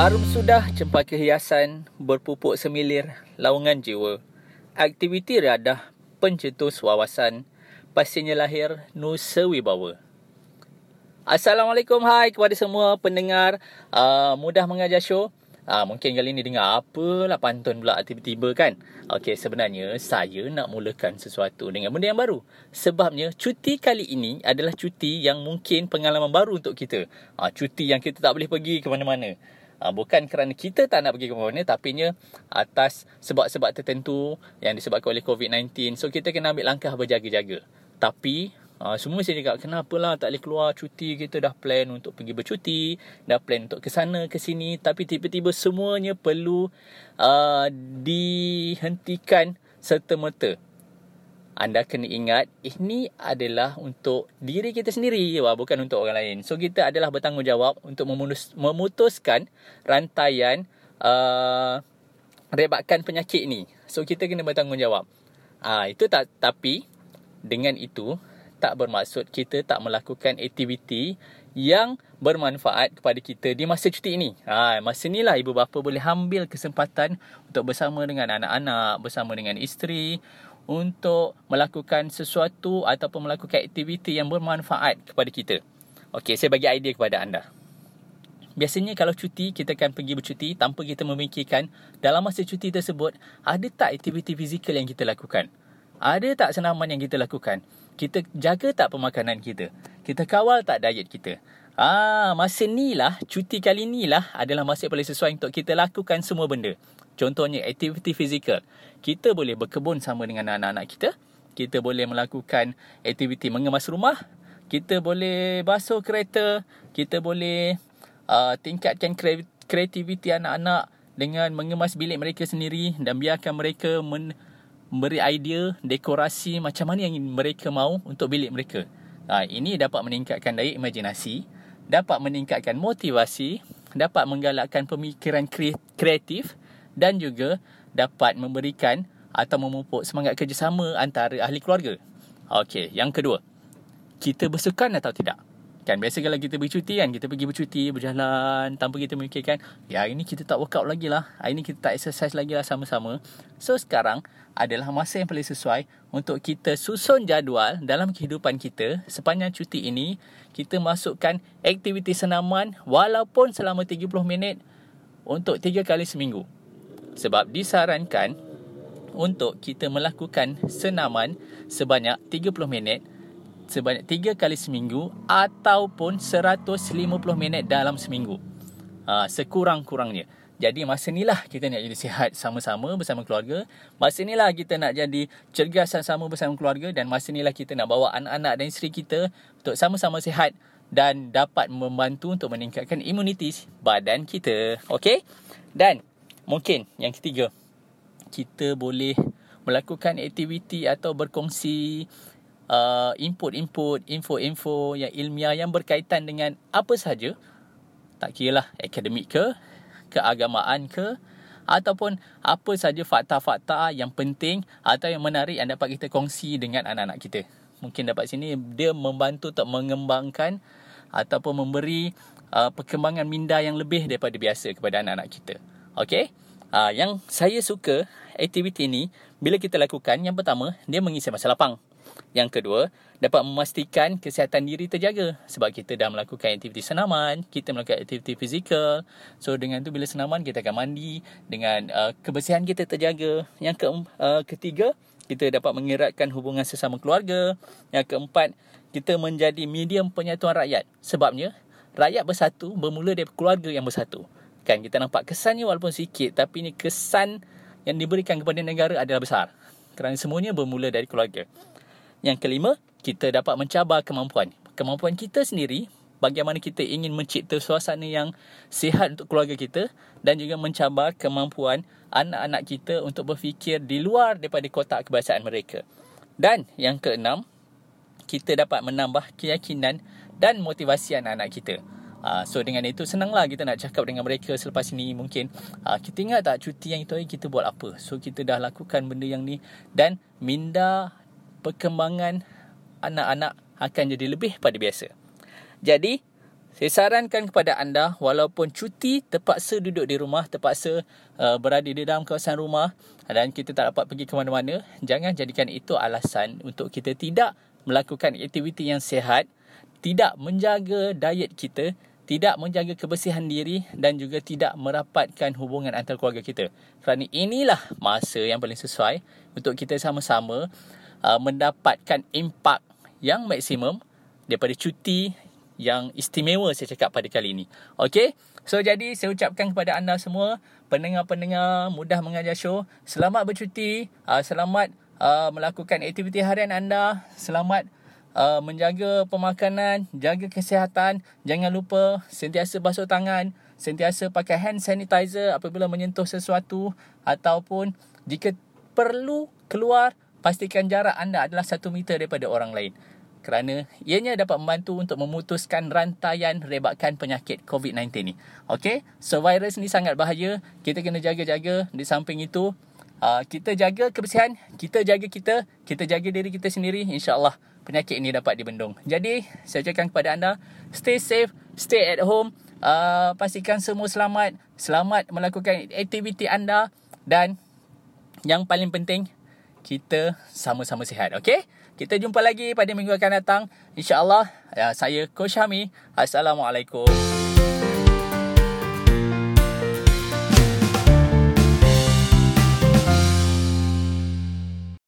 Harum sudah cempaka hiasan, berpupuk semilir, laungan jiwa. Aktiviti riadah, pencetus wawasan, pastinya lahir nusa wibawa. Assalamualaikum, hai kepada semua pendengar Mudah Mengajar Show. Mungkin kali ni dengar apalah pantun pula tiba-tiba kan. Okey, sebenarnya saya nak mulakan sesuatu dengan benda yang baru. Sebabnya cuti kali ini adalah cuti yang mungkin pengalaman baru untuk kita. Cuti yang kita tak boleh pergi ke mana-mana. Bukan kerana kita tak nak pergi ke mana-mana, tapinya atas sebab-sebab tertentu yang disebabkan oleh COVID-19. So, kita kena ambil langkah berjaga-jaga. Tapi, semua saya cakap, kenapalah tak boleh keluar cuti, kita dah plan untuk pergi bercuti, dah plan untuk ke sana, ke sini. Tapi, tiba-tiba semuanya perlu dihentikan serta-merta. Anda kena ingat, ini adalah untuk diri kita sendiri, bukan untuk orang lain. So, kita adalah bertanggungjawab untuk memutuskan rantaian rebakan penyakit ni. So, kita kena bertanggungjawab. Tapi, dengan itu, tak bermaksud kita tak melakukan aktiviti yang bermanfaat kepada kita di masa cuti ini. Masa inilah ibu bapa boleh ambil kesempatan untuk bersama dengan anak-anak, bersama dengan isteri, untuk melakukan sesuatu ataupun melakukan aktiviti yang bermanfaat kepada kita. Okey, saya bagi idea kepada anda. Biasanya kalau cuti, kita akan pergi bercuti tanpa kita memikirkan dalam masa cuti tersebut, ada tak aktiviti fizikal yang kita lakukan? Ada tak senaman yang kita lakukan? Kita jaga tak pemakanan kita? Kita kawal tak diet kita? Masa ni lah, cuti kali ni lah adalah masa yang paling sesuai untuk kita lakukan semua benda. Contohnya, aktiviti fizikal. Kita boleh berkebun sama dengan anak-anak kita. Kita boleh melakukan aktiviti mengemas rumah. Kita boleh basuh kereta. Kita boleh tingkatkan kreativiti anak-anak dengan mengemas bilik mereka sendiri dan biarkan mereka memberi idea, dekorasi macam mana yang mereka mahu untuk bilik mereka. Ini dapat meningkatkan daya imajinasi, dapat meningkatkan motivasi, dapat menggalakkan pemikiran kreatif, dan juga dapat memberikan atau memupuk semangat kerjasama antara ahli keluarga. Okey, yang kedua, kita bersukan atau tidak? Kan biasa kalau kita pergi cuti kan, kita pergi bercuti, berjalan tanpa kita memikirkan, ya hari ni kita tak workout lagi lah, hari ni kita tak exercise lagi lah sama-sama. So sekarang adalah masa yang paling sesuai untuk kita susun jadual dalam kehidupan kita sepanjang cuti ini. Kita masukkan aktiviti senaman walaupun selama 30 minit untuk 3 kali seminggu. Sebab disarankan untuk kita melakukan senaman sebanyak 30 minit sebanyak 3 kali seminggu ataupun 150 minit dalam seminggu. Sekurang-kurangnya. Jadi masa inilah kita nak jadi sihat sama-sama bersama keluarga. Masa inilah kita nak jadi cergas sama-sama bersama keluarga. Dan masa inilah kita nak bawa anak-anak dan isteri kita untuk sama-sama sihat dan dapat membantu untuk meningkatkan imuniti badan kita. Okey? Dan mungkin yang ketiga, kita boleh melakukan aktiviti atau berkongsi input-input, info-info yang ilmiah yang berkaitan dengan apa sahaja. Tak kiralah akademik ke, keagamaan ke, ataupun apa sahaja fakta-fakta yang penting atau yang menarik yang dapat kita kongsi dengan anak-anak kita. Mungkin dapat sini dia membantu untuk mengembangkan ataupun memberi perkembangan minda yang lebih daripada biasa kepada anak-anak kita. Okey, yang saya suka aktiviti ni bila kita lakukan, yang pertama, dia mengisi masa lapang. Yang kedua, dapat memastikan kesihatan diri terjaga sebab kita dah melakukan aktiviti senaman, kita melakukan aktiviti fizikal. So dengan tu bila senaman kita akan mandi dengan kebersihan kita terjaga. Yang ketiga, kita dapat mengeratkan hubungan sesama keluarga. Yang keempat, kita menjadi medium penyatuan rakyat. Sebabnya rakyat bersatu bermula dari keluarga yang bersatu. Kan kita nampak kesannya walaupun sikit, tapi ini kesan yang diberikan kepada negara adalah besar kerana semuanya bermula dari keluarga. Yang kelima, kita dapat mencabar kemampuan kita sendiri, bagaimana kita ingin mencipta suasana yang sihat untuk keluarga kita dan juga mencabar kemampuan anak-anak kita untuk berfikir di luar daripada kotak kebiasaan mereka. Dan yang keenam, kita dapat menambah keyakinan dan motivasi anak-anak kita. So dengan itu senanglah kita nak cakap dengan mereka selepas ni. Mungkin kita ingat tak cuti yang itu hari kita buat apa? So kita dah lakukan benda yang ni dan minda perkembangan anak-anak akan jadi lebih pada biasa. Jadi Saya sarankan kepada anda, walaupun cuti, terpaksa duduk di rumah, terpaksa berada di dalam kawasan rumah dan kita tak dapat pergi ke mana-mana, jangan jadikan itu alasan untuk kita tidak melakukan aktiviti yang sihat, tidak menjaga diet kita, tidak menjaga kebersihan diri dan juga tidak merapatkan hubungan antara keluarga kita. Kerana inilah masa yang paling sesuai untuk kita sama-sama mendapatkan impak yang maksimum daripada cuti yang istimewa saya cakap pada kali ini. Okey, so jadi saya ucapkan kepada anda semua, pendengar-pendengar Mudah Mengajar Show, selamat bercuti, selamat melakukan aktiviti harian anda, selamat menjaga pemakanan, jaga kesihatan, jangan lupa sentiasa basuh tangan, sentiasa pakai hand sanitizer apabila menyentuh sesuatu, ataupun jika perlu keluar, pastikan jarak anda adalah 1 meter daripada orang lain, kerana ianya dapat membantu untuk memutuskan rantaian rebakan penyakit COVID-19 ni. Okey, so virus ni sangat bahaya, kita kena jaga-jaga. Di samping itu, kita jaga kebersihan, kita jaga kita jaga diri kita sendiri, insya-Allah penyakit ini dapat dibendung. Jadi, saya ucapkan kepada anda, stay safe, stay at home, pastikan semua selamat melakukan aktiviti anda, dan yang paling penting, kita sama-sama sihat. Okey? Kita jumpa lagi pada minggu akan datang, insya-Allah. Saya Coach Hami. Assalamualaikum.